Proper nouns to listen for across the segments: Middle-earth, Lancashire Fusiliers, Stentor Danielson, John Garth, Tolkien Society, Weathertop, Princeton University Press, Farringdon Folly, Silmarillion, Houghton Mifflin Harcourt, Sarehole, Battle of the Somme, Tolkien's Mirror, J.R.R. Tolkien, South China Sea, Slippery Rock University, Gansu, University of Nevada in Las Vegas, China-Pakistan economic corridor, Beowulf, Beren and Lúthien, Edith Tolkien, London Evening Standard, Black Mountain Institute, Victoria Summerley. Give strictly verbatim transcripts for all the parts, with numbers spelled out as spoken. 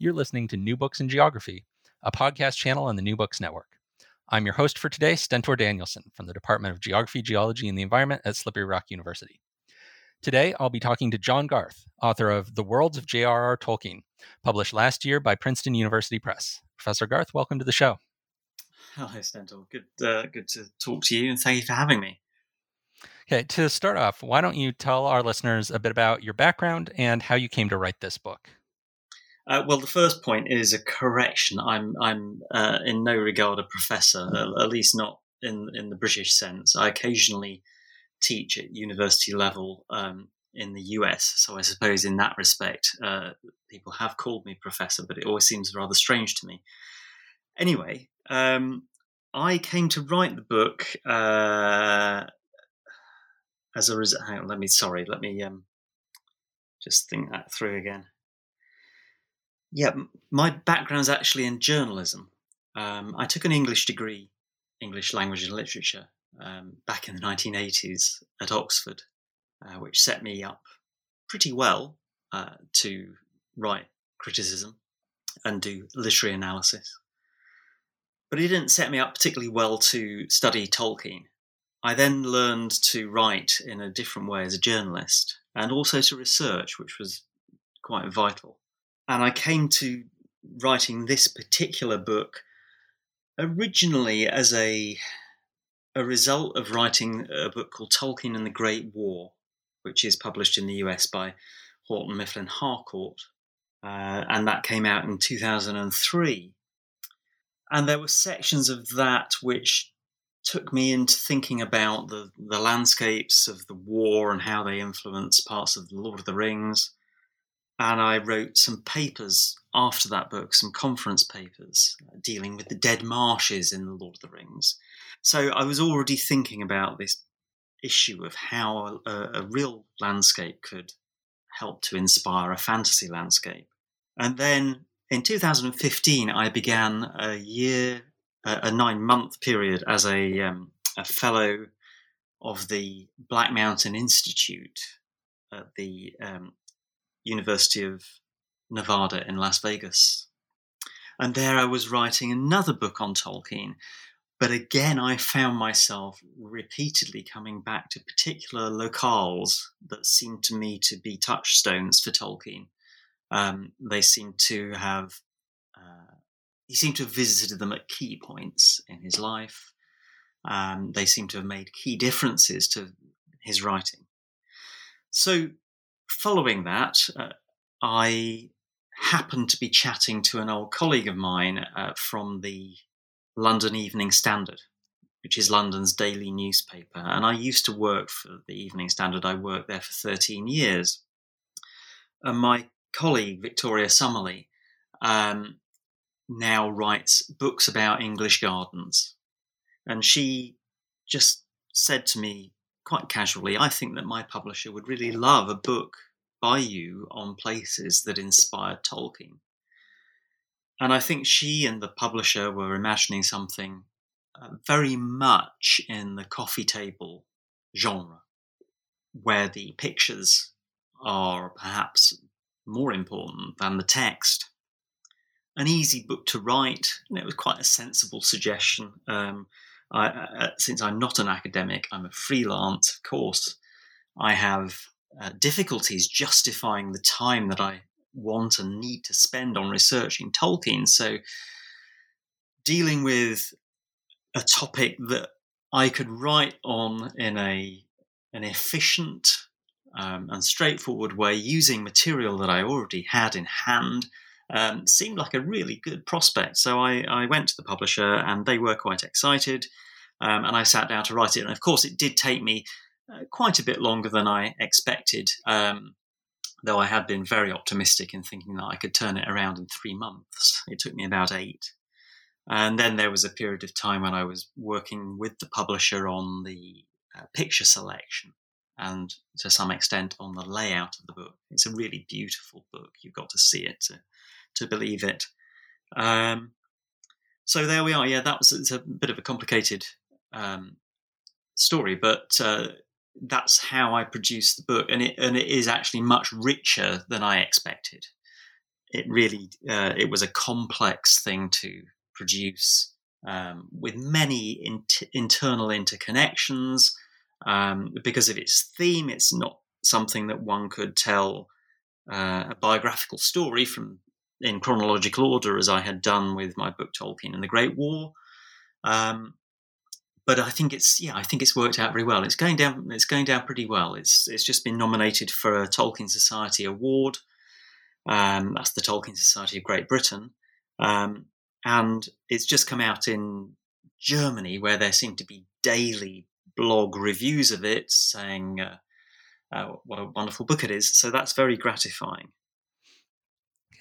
You're listening to New Books in Geography, a podcast channel on the New Books Network. I'm your host for today, Stentor Danielson, from the Department of Geography, Geology, and the Environment at Slippery Rock University. Today, I'll be talking to John Garth, author of The Worlds of J R R. Tolkien, published last year by Princeton University Press. Professor Garth, welcome to the show. Hello, Stentor. Good, uh, good to talk to you, and thank you for having me. Okay, to start off, why don't you tell our listeners a bit about your background and how you came to write this book? Uh, well, the first point is a correction. I'm I'm uh, in no regard a professor, at least not in in the British sense. I occasionally teach at university level um, in the U S, so I suppose in that respect, uh, people have called me professor, but it always seems rather strange to me. Anyway, um, I came to write the book uh, as a result. Hang on, let me. Sorry, let me um, just think that through again. Yeah, my background's actually in journalism. Um, I took an English degree, English language and literature, um, back in the nineteen eighties at Oxford, uh, which set me up pretty well uh, to write criticism and do literary analysis. But it didn't set me up particularly well to study Tolkien. I then learned to write in a different way as a journalist and also to research, which was quite vital. And I came to writing this particular book originally as a a result of writing a book called Tolkien and the Great War, which is published in the U S by Houghton Mifflin Harcourt. Uh, and that came out in two thousand three. And there were sections of that which took me into thinking about the, the landscapes of the war and how they influence parts of The Lord of the Rings. And I wrote some papers after that book, some conference papers, dealing with the dead marshes in The Lord of the Rings. So I was already thinking about this issue of how a, a real landscape could help to inspire a fantasy landscape. And then in two thousand fifteen, I began a year, a, a nine-month period as a, um, a fellow of the Black Mountain Institute at the um, University of Nevada in Las Vegas. And there I was writing another book on Tolkien. But again, I found myself repeatedly coming back to particular locales that seemed to me to be touchstones for Tolkien. Um, they seemed to have, uh, he seemed to have visited them at key points in his life. Um, they seemed to have made key differences to his writing. So, following that, uh, I happened to be chatting to an old colleague of mine uh, from the London Evening Standard, which is London's daily newspaper. And I used to work for the Evening Standard. I worked there for thirteen years. And my colleague, Victoria Summerley, um, now writes books about English gardens. And she just said to me, quite casually, I think that my publisher would really love a book by you on places that inspired Tolkien. And I think she and the publisher were imagining something uh, very much in the coffee table genre, where the pictures are perhaps more important than the text. An easy book to write, and it was quite a sensible suggestion. Um, I, uh, since I'm not an academic, I'm a freelance, of course, I have uh, difficulties justifying the time that I want and need to spend on researching Tolkien. So dealing with a topic that I could write on in a an efficient um, and straightforward way using material that I already had in hand Um, seemed like a really good prospect. So I, I went to the publisher and they were quite excited um, and I sat down to write it. And of course, it did take me uh, quite a bit longer than I expected. Um, though I had been very optimistic in thinking that I could turn it around in three months. It took me about eight. And then there was a period of time when I was working with the publisher on the uh, picture selection and to some extent on the layout of the book. It's a really beautiful book. You've got to see it to, to believe it. Um, so there we are. Yeah, that was it's a bit of a complicated um, story, but uh, that's how I produced the book. And it and it is actually much richer than I expected. It really, uh, it was a complex thing to produce um, with many in- internal interconnections um, because of its theme. It's not something that one could tell uh, a biographical story from in chronological order, as I had done with my book Tolkien and the Great War. Um, but I think it's yeah, I think it's worked out very well. It's going down. It's going down pretty well. It's it's just been nominated for a Tolkien Society award. Um, that's the Tolkien Society of Great Britain. Um, And it's just come out in Germany, where there seem to be daily blog reviews of it saying uh, uh, what a wonderful book it is. So that's very gratifying.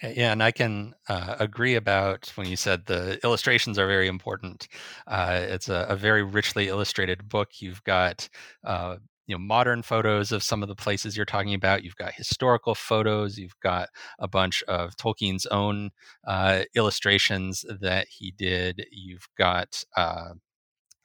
Yeah, and I can uh, agree about when you said the illustrations are very important. Uh, it's a, a very richly illustrated book. You've got uh, you know, modern photos of some of the places you're talking about. You've got historical photos. You've got a bunch of Tolkien's own uh, illustrations that he did. You've got uh,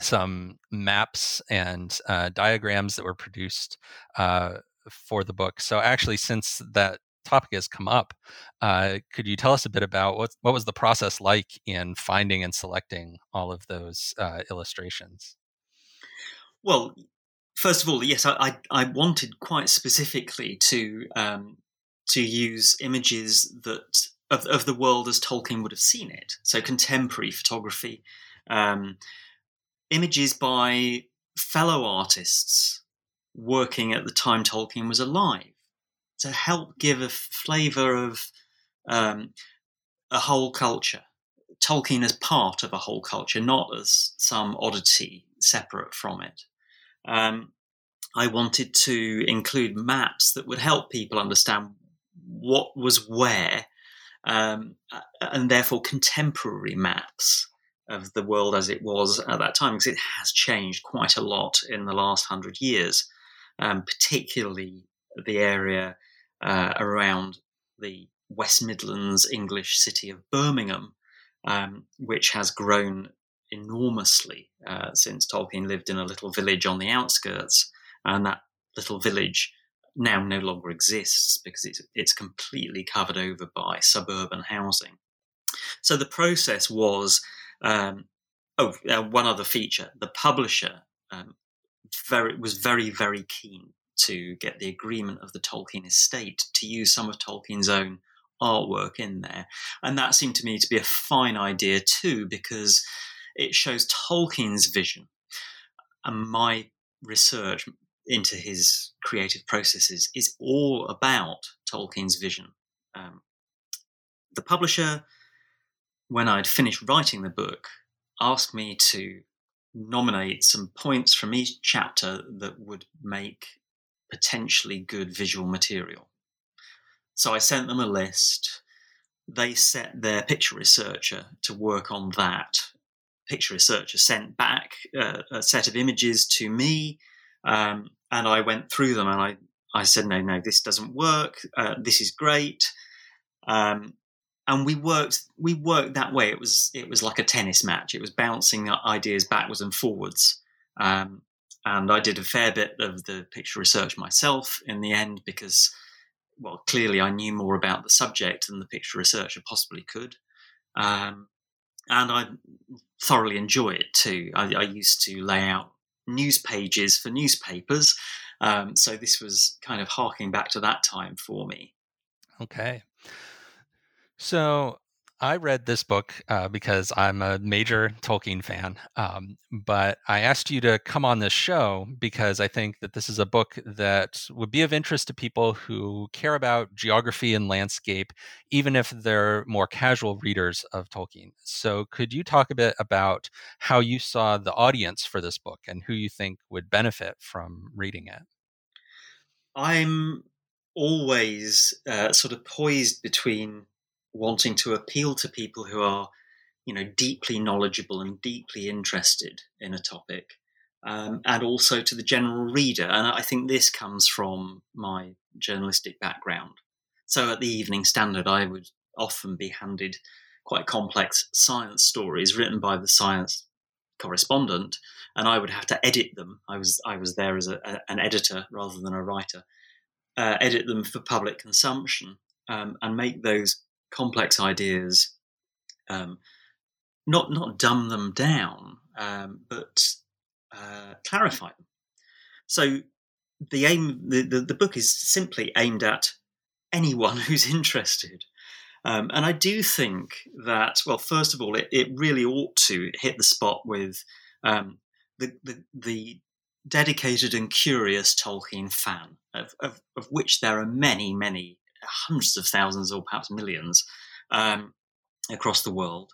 some maps and uh, diagrams that were produced uh, for the book. So actually, since that topic has come up, uh, could you tell us a bit about what, what was the process like in finding and selecting all of those uh, illustrations? Well, first of all, yes, I, I wanted quite specifically to um, to use images that of, of the world as Tolkien would have seen it. So contemporary photography, um, images by fellow artists working at the time Tolkien was alive, to help give a flavour of um, a whole culture. Tolkien as part of a whole culture, not as some oddity separate from it. Um, I wanted to include maps that would help people understand what was where, um, and therefore contemporary maps of the world as it was at that time, because it has changed quite a lot in the last hundred years, um, particularly the area uh, around the West Midlands English city of Birmingham, um, which has grown enormously uh, since Tolkien lived in a little village on the outskirts, and that little village now no longer exists because it's it's completely covered over by suburban housing. So the process was um, oh uh, one other feature: the publisher um, very was very very keen to get the agreement of the Tolkien estate to use some of Tolkien's own artwork in there, and that seemed to me to be a fine idea too, because it shows Tolkien's vision, and my research into his creative processes is all about Tolkien's vision. Um, the publisher, when I'd finished writing the book, asked me to nominate some points from each chapter that would make potentially good visual material. So I sent them a list. They set their picture researcher to work on that. Picture researcher sent back uh, a set of images to me, um, and I went through them, and I, I said, no, no, this doesn't work. Uh, this is great, um, and we worked we worked that way. It was it was like a tennis match. It was bouncing ideas backwards and forwards, um, and I did a fair bit of the picture research myself in the end because, well, clearly I knew more about the subject than the picture researcher possibly could. Um, And I thoroughly enjoy it too. I, I used to lay out news pages for newspapers. Um, so this was kind of harking back to that time for me. Okay. So I read this book uh, because I'm a major Tolkien fan. Um, but I asked you to come on this show because I think that this is a book that would be of interest to people who care about geography and landscape, even if they're more casual readers of Tolkien. So could you talk a bit about how you saw the audience for this book and who you think would benefit from reading it? I'm always uh, sort of poised between wanting to appeal to people who are, you know, deeply knowledgeable and deeply interested in a topic, um, and also to the general reader. And I think this comes from my journalistic background. So at the Evening Standard, I would often be handed quite complex science stories written by the science correspondent, and I would have to edit them. I was I was there as a, a, an editor rather than a writer. Uh, edit them for public consumption, um, and make those complex ideas, um, not not dumb them down, um, but uh, clarify them. So the aim, the, the, the book is simply aimed at anyone who's interested. Um, and I do think that, well, first of all, it, it really ought to hit the spot with um, the, the the dedicated and curious Tolkien fan, of, of, of which there are many, many hundreds of thousands or perhaps millions um, across the world,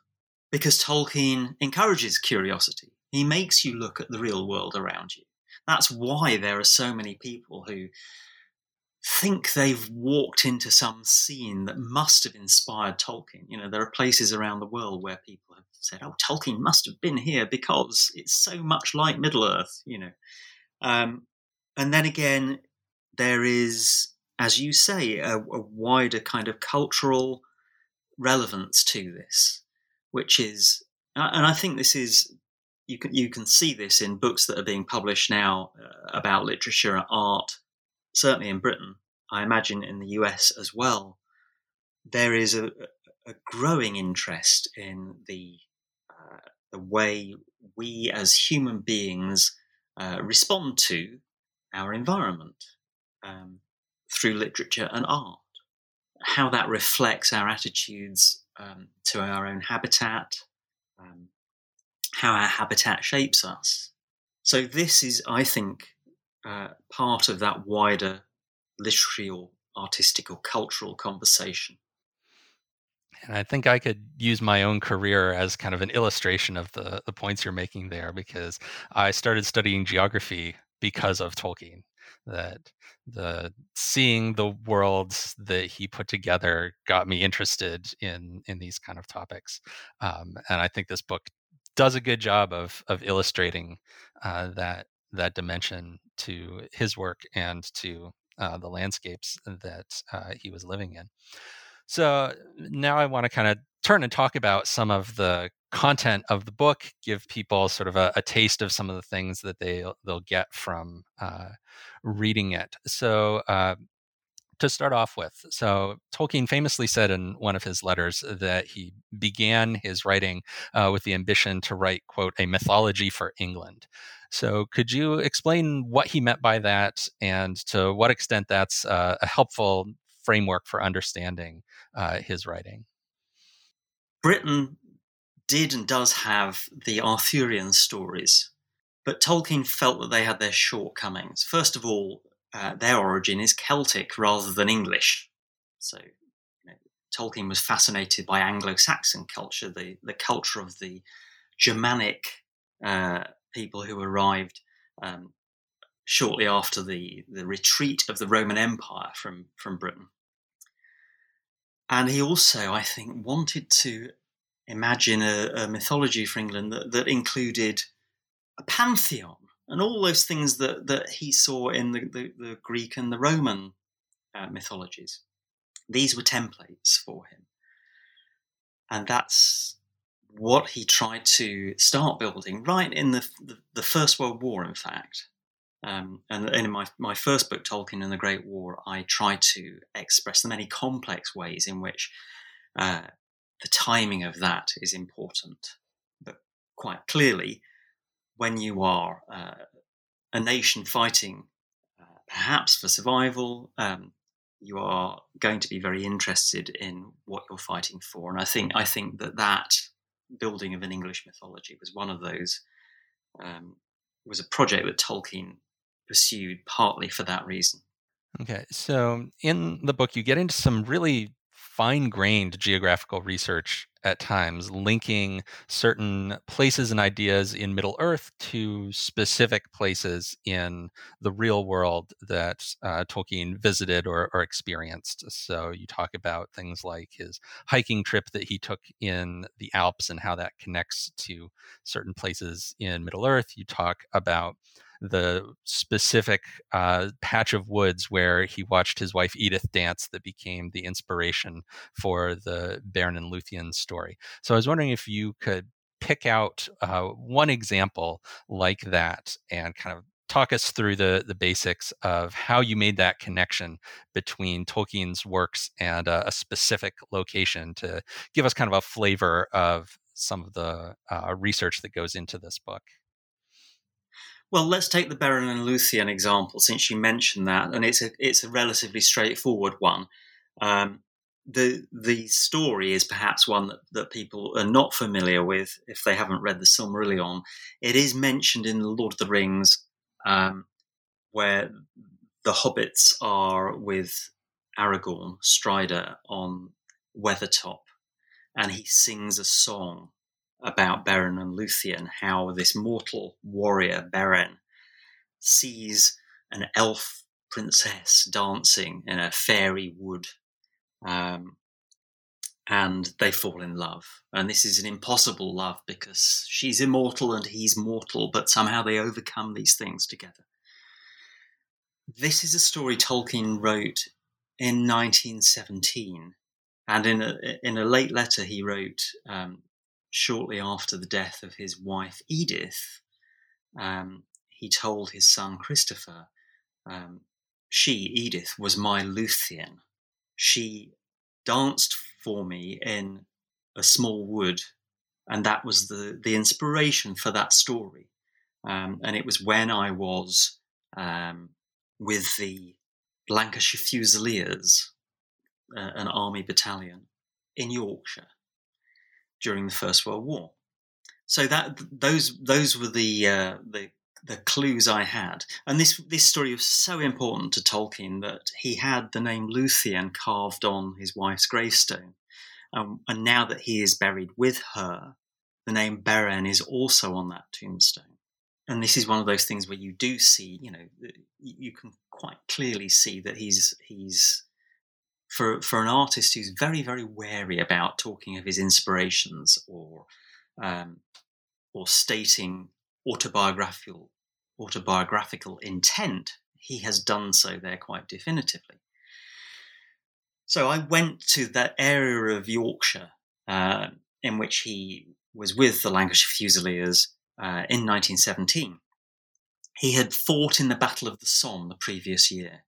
because Tolkien encourages curiosity. He makes you look at the real world around you. That's why there are so many people who think they've walked into some scene that must have inspired Tolkien. You know, there are places around the world where people have said, oh, Tolkien must have been here because it's so much like Middle-earth, you know. Um, and then again, there is, as you say, a, a wider kind of cultural relevance to this, which is, and I think this is, you can, you can see this in books that are being published now about literature and art, certainly in Britain, I imagine in the U S as well. There is a, a growing interest in the uh, the way we as human beings uh, respond to our environment um, through literature and art, how that reflects our attitudes um, to our own habitat, um, how our habitat shapes us. So this is, I think, Uh, part of that wider literary or artistic or cultural conversation. And I think I could use my own career as kind of an illustration of the, the points you're making there, because I started studying geography because of Tolkien, that the seeing the worlds that he put together got me interested in, in these kind of topics. Um, and I think this book does a good job of, of illustrating uh, that that dimension to his work and to uh, the landscapes that uh, he was living in. So now I want to kind of turn and talk about some of the content of the book, give people sort of a, a taste of some of the things that they, they'll get from uh, reading it. So uh, to start off with, so Tolkien famously said in one of his letters that he began his writing uh, with the ambition to write, quote, a mythology for England. So could you explain what he meant by that and to what extent that's uh, a helpful framework for understanding uh, his writing? Britain did and does have the Arthurian stories, but Tolkien felt that they had their shortcomings. First of all, uh, their origin is Celtic rather than English. So you know, Tolkien was fascinated by Anglo-Saxon culture, the, the culture of the Germanic uh people who arrived um, shortly after the, the retreat of the Roman Empire from, from Britain. And he also, I think, wanted to imagine a, a mythology for England that, that included a pantheon and all those things that, that he saw in the, the, the Greek and the Roman uh, mythologies. These were templates for him. And that's what he tried to start building right in the the, the First World War, in fact. Um, and, and in my, my first book, Tolkien and the Great War, I try to express the many complex ways in which uh, the timing of that is important. But quite clearly, when you are uh, a nation fighting, uh, perhaps for survival, um, you are going to be very interested in what you're fighting for. And I think I think that that building of an English mythology was one of those, um, was a project that Tolkien pursued partly for that reason. Okay, so in the book, you get into some really fine-grained geographical research at times, linking certain places and ideas in Middle Earth to specific places in the real world that uh, Tolkien visited or, or experienced. So you talk about things like his hiking trip that he took in the Alps and how that connects to certain places in Middle Earth. You talk about the specific uh, patch of woods where he watched his wife Edith dance that became the inspiration for the Beren and Lúthien story. So I was wondering if you could pick out uh, one example like that and kind of talk us through the, the basics of how you made that connection between Tolkien's works and uh, a specific location to give us kind of a flavor of some of the uh, research that goes into this book. Well, let's take the Beren and Lúthien example, since you mentioned that, and it's a it's a relatively straightforward one. Um, the the story is perhaps one that, that people are not familiar with if they haven't read the Silmarillion. It is mentioned in The Lord of the Rings, um, where the hobbits are with Aragorn, Strider, on Weathertop, and he sings a song about Beren and Lúthien, how this mortal warrior, Beren, sees an elf princess dancing in a fairy wood, um, and they fall in love. And this is an impossible love because she's immortal and he's mortal, but somehow they overcome these things together. This is a story Tolkien wrote in nineteen seventeen, and in a, in a late letter he wrote... Um, Shortly after the death of his wife Edith, um, he told his son Christopher, um, she, Edith, was my Luthien. She danced for me in a small wood, and that was the, the inspiration for that story. Um, and it was when I was um, with the Lancashire Fusiliers, uh, an army battalion, in Yorkshire during the First World War. So that those those were the, uh, the the clues I had. And this this story was so important to Tolkien that he had the name Luthien carved on his wife's gravestone. Um, and now that he is buried with her, the name Beren is also on that tombstone. And this is one of those things where you do see, you know, you can quite clearly see that he's he's... For for an artist who's very, very wary about talking of his inspirations or um, or stating autobiographical autobiographical intent, he has done so there quite definitively. So I went to that area of Yorkshire uh, in which he was with the Lancashire Fusiliers uh, in nineteen seventeen. He had fought in the Battle of the Somme the previous year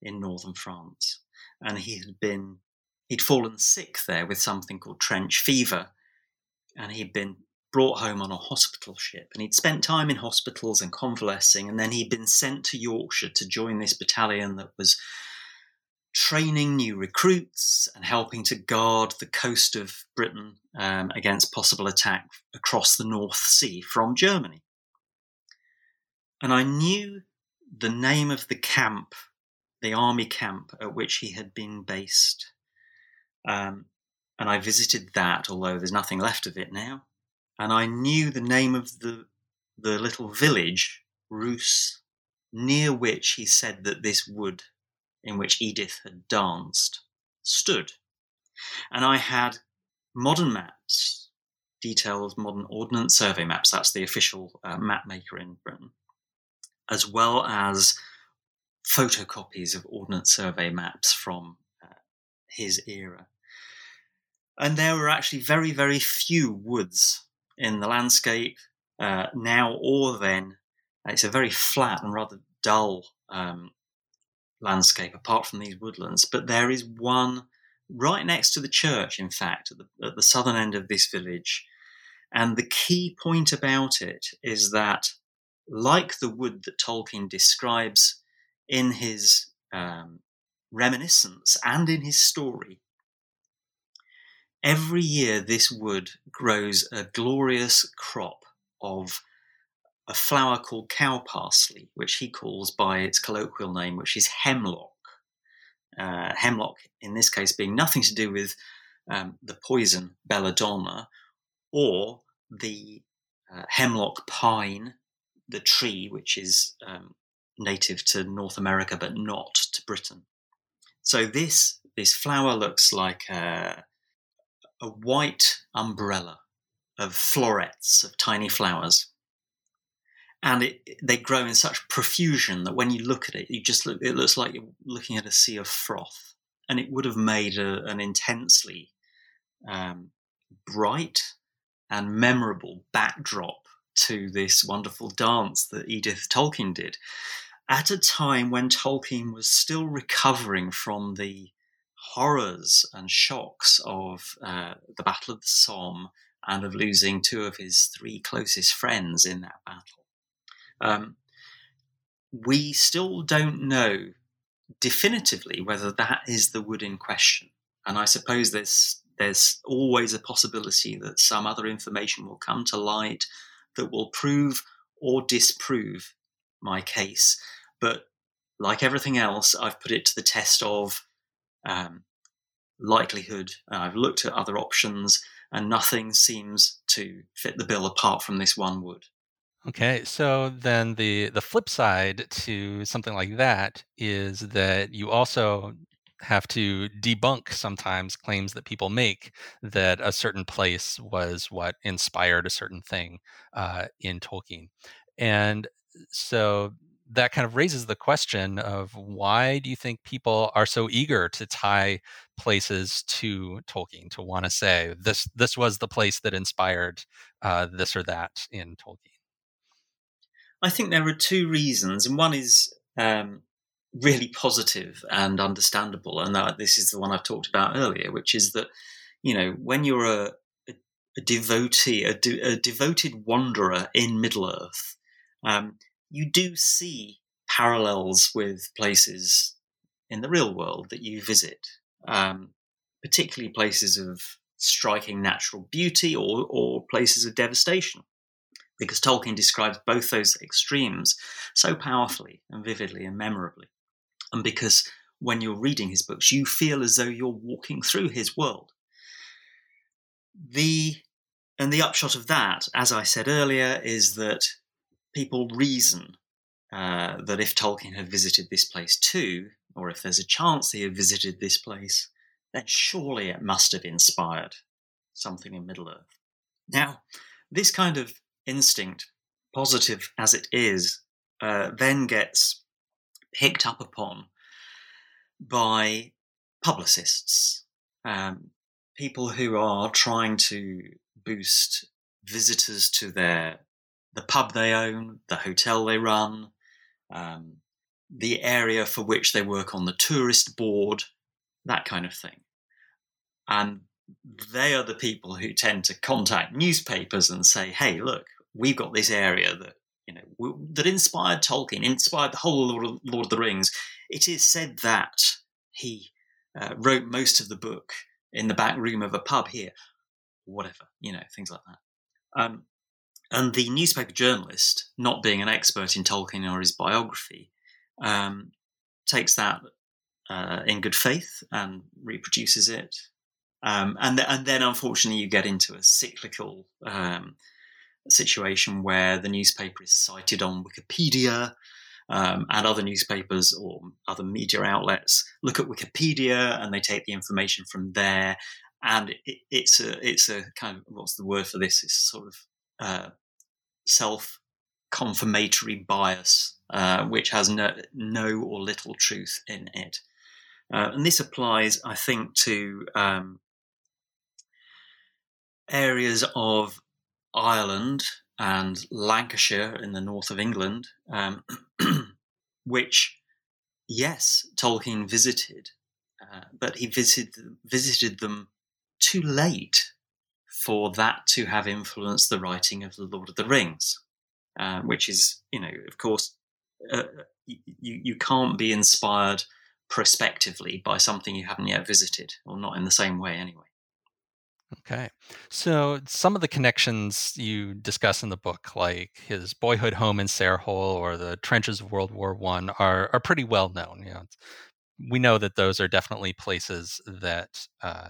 in northern France. And he had been, he'd fallen sick there with something called trench fever, and he'd been brought home on a hospital ship. And he'd spent time in hospitals and convalescing, and then he'd been sent to Yorkshire to join this battalion that was training new recruits and helping to guard the coast of Britain um, against possible attack across the North Sea from Germany. And I knew the name of the camp, the army camp at which he had been based. Um, and I visited that, although there's nothing left of it now. And I knew the name of the, the little village, Roos, near which he said that this wood in which Edith had danced stood. And I had modern maps, detailed modern Ordnance Survey maps, that's the official uh, map maker in Britain, as well as photocopies of Ordnance Survey maps from uh, his era. And there were actually very, very few woods in the landscape uh, now or then. It's a very flat and rather dull um, landscape apart from these woodlands, but there is one right next to the church, in fact, at the, at the southern end of this village. And the key point about it is that, like the wood that Tolkien describes in his um, reminiscence and in his story, every year this wood grows a glorious crop of a flower called cow parsley, which he calls by its colloquial name, which is hemlock. Uh, hemlock, in this case, being nothing to do with um, the poison belladonna, or the uh, hemlock pine, the tree which is um, native to North America but not to Britain. So this this flower looks like a, a white umbrella of florets of tiny flowers. And it, they grow in such profusion that when you look at it, you just look, it looks like you're looking at a sea of froth. And it would have made a, an intensely um, bright and memorable backdrop to this wonderful dance that Edith Tolkien did at a time when Tolkien was still recovering from the horrors and shocks of uh, the Battle of the Somme and of losing two of his three closest friends in that battle. Um, we still don't know definitively whether that is the wood in question. And I suppose there's there's always a possibility that some other information will come to light that will prove or disprove my case. But like everything else, I've put it to the test of um, likelihood. I've looked at other options, and nothing seems to fit the bill apart from this one wood. Okay, so then the, the flip side to something like that is that you also have to debunk sometimes claims that people make that a certain place was what inspired a certain thing uh, in Tolkien. And so that kind of raises the question of why do you think people are so eager to tie places to Tolkien, to want to say this this was the place that inspired uh, this or that in Tolkien? I think there are two reasons, and one is um, really positive and understandable, and that this is the one I've talked about earlier, which is that, you know, when you're a, a, a devotee, a, de- a devoted wanderer in Middle-earth, um, you do see parallels with places in the real world that you visit, um, particularly places of striking natural beauty or, or places of devastation, because Tolkien describes both those extremes so powerfully and vividly and memorably. And because when you're reading his books, you feel as though you're walking through his world. The and the upshot of that, as I said earlier, is that people reason uh, that if Tolkien had visited this place too, or if there's a chance he had visited this place, then surely it must have inspired something in Middle-earth. Now, this kind of instinct, positive as it is, uh, then gets picked up upon by publicists, um, people who are trying to boost visitors to their the pub they own, the hotel they run, um, the area for which they work on the tourist board, that kind of thing. And they are the people who tend to contact newspapers and say, hey, look, we've got this area that, you know, we, that inspired Tolkien, inspired the whole Lord of, Lord of the Rings. It is said that he uh, wrote most of the book in the back room of a pub here, whatever, you know, things like that. Um, and the newspaper journalist, not being an expert in Tolkien or his biography, um, takes that uh, in good faith and reproduces it. Um, and, th- and then, unfortunately, you get into a cyclical um, situation where the newspaper is cited on Wikipedia, um, and other newspapers or other media outlets look at Wikipedia and they take the information from there. And it, it's a it's a kind of, what's the word for this? It's sort of uh, self-confirmatory bias, uh, which has no, no or little truth in it. Uh, and this applies, I think, to um, areas of Ireland and Lancashire in the north of England, um, which, yes, Tolkien visited, uh, but he visited visited them too late for that to have influenced the writing of The Lord of the Rings, uh, which is, you know, of course, uh, you, you can't be inspired prospectively by something you haven't yet visited, or not in the same way anyway. Okay. So some of the connections you discuss in the book, like his boyhood home in Sarehole or the trenches of World War One, are are pretty well known. You know, we know that those are definitely places that uh,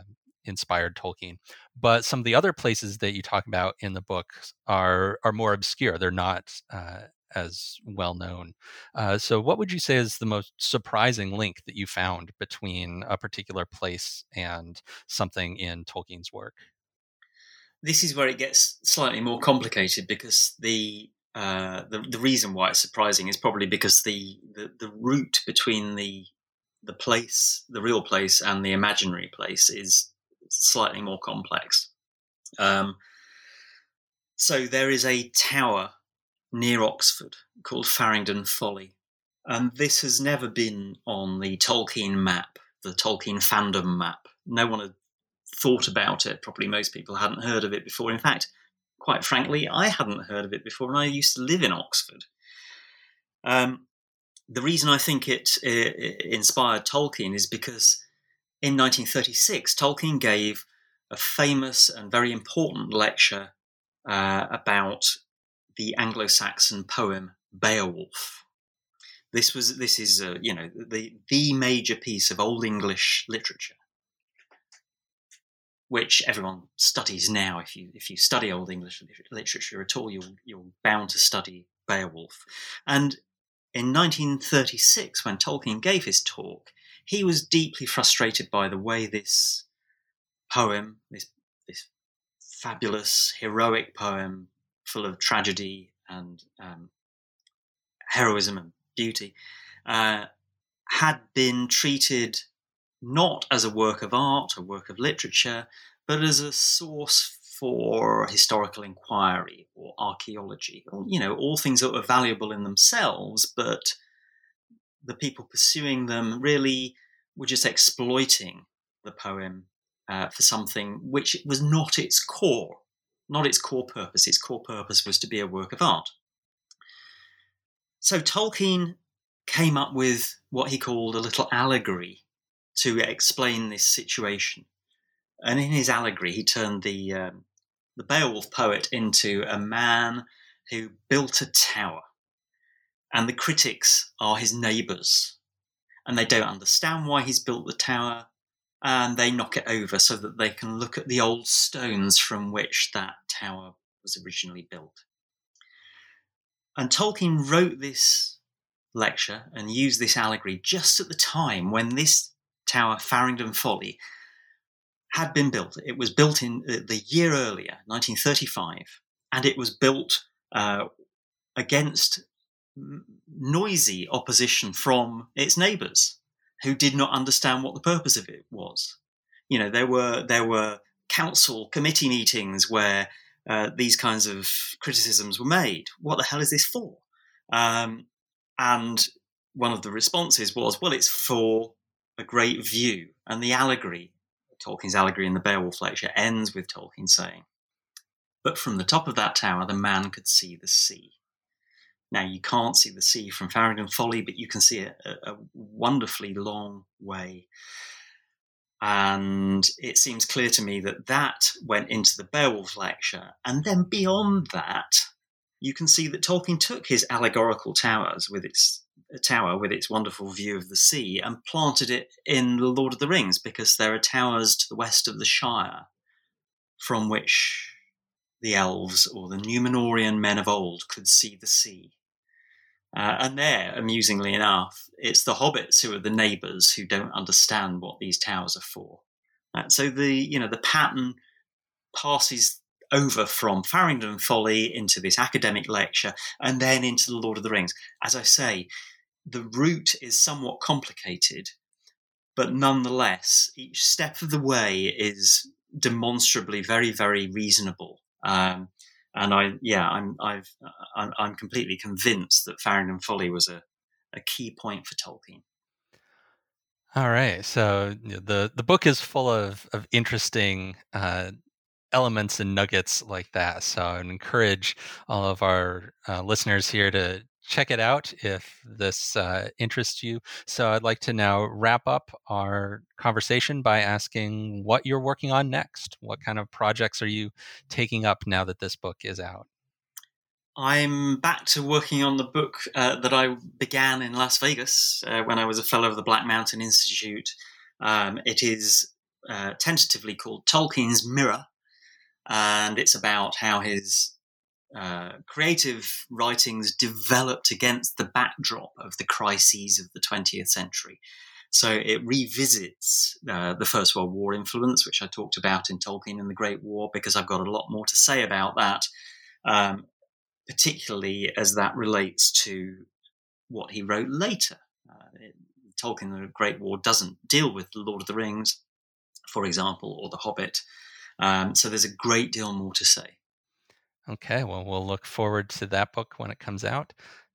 inspired Tolkien. But some of the other places that you talk about in the book are are more obscure. They're not uh, as well known. Uh, so what would you say is the most surprising link that you found between a particular place and something in Tolkien's work? This is where it gets slightly more complicated, because the uh, the, the reason why it's surprising is probably because the the, the route between the the place, the real place, and the imaginary place is slightly more complex. Um, so there is a tower near Oxford called Farringdon Folly, and this has never been on the Tolkien map, the Tolkien fandom map. No one had thought about it. Probably most people hadn't heard of it before. In fact, quite frankly, I hadn't heard of it before, and I used to live in Oxford. Um, the reason I think it, it inspired Tolkien is because in nineteen thirty-six, Tolkien gave a famous and very important lecture uh, about the Anglo-Saxon poem Beowulf. This was this is uh, you know the the major piece of Old English literature, which everyone studies now. If you if you study Old English literature at all, you're you're bound to study Beowulf. And in nineteen thirty-six, when Tolkien gave his talk, he was deeply frustrated by the way this poem, this this fabulous heroic poem, full of tragedy and um, heroism and beauty, uh, had been treated not as a work of art, a work of literature, but as a source for historical inquiry or archaeology, or, you know, all things that were valuable in themselves, but the people pursuing them really were just exploiting the poem uh, for something which was not its core, not its core purpose. Its core purpose was to be a work of art. So Tolkien came up with what he called a little allegory to explain this situation. And in his allegory, he turned the um, the Beowulf poet into a man who built a tower, and the critics are his neighbours, and they don't understand why he's built the tower, and they knock it over so that they can look at the old stones from which that tower was originally built. And Tolkien wrote this lecture and used this allegory just at the time when this tower, Farringdon Folly, had been built. It was built in the year earlier, nineteen thirty-five, and it was built uh, against noisy opposition from its neighbours, who did not understand what the purpose of it was. You know, there were there were council committee meetings where uh, these kinds of criticisms were made. What the hell is this for? Um, and one of the responses was, well, it's for a great view. And the allegory, Tolkien's allegory in the Beowulf lecture, ends with Tolkien saying, but from the top of that tower, the man could see the sea. Now, you can't see the sea from Farringdon Folly, but you can see a, a wonderfully long way. And it seems clear to me that that went into the Beowulf lecture. And then beyond that, you can see that Tolkien took his allegorical towers with its tower with its wonderful view of the sea and planted it in The Lord of the Rings, because there are towers to the west of the Shire from which the elves or the Numenorean men of old could see the sea. Uh, and there, amusingly enough, it's the hobbits who are the neighbours who don't understand what these towers are for. Uh, so the you know the pattern passes over from Farringdon Folly into this academic lecture and then into The Lord of the Rings. As I say, the route is somewhat complicated, but nonetheless, each step of the way is demonstrably very, very reasonable. Um, and I, yeah, I'm, I've, I'm, I'm completely convinced that Farringdon Folly was a, a key point for Tolkien. All right, so the the book is full of of interesting uh, elements and nuggets like that. So I would encourage all of our uh, listeners here to check it out if this uh, interests you. So I'd like to now wrap up our conversation by asking what you're working on next. What kind of projects are you taking up now that this book is out? I'm back to working on the book uh, that I began in Las Vegas uh, when I was a fellow of the Black Mountain Institute. Um, it is uh, tentatively called Tolkien's Mirror, and it's about how his uh, creative writings developed against the backdrop of the crises of the twentieth century. So it revisits uh, the First World War influence, which I talked about in Tolkien and the Great War, because I've got a lot more to say about that, um, particularly as that relates to what he wrote later. Uh, it, Tolkien, the Great War, doesn't deal with The Lord of the Rings, for example, or The Hobbit. Um, so there's a great deal more to say. Okay, well, we'll look forward to that book when it comes out.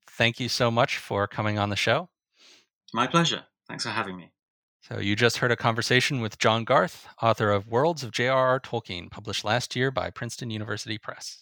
Thank you so much for coming on the show. My pleasure. Thanks for having me. So you just heard a conversation with John Garth, author of Worlds of J R R. Tolkien, published last year by Princeton University Press.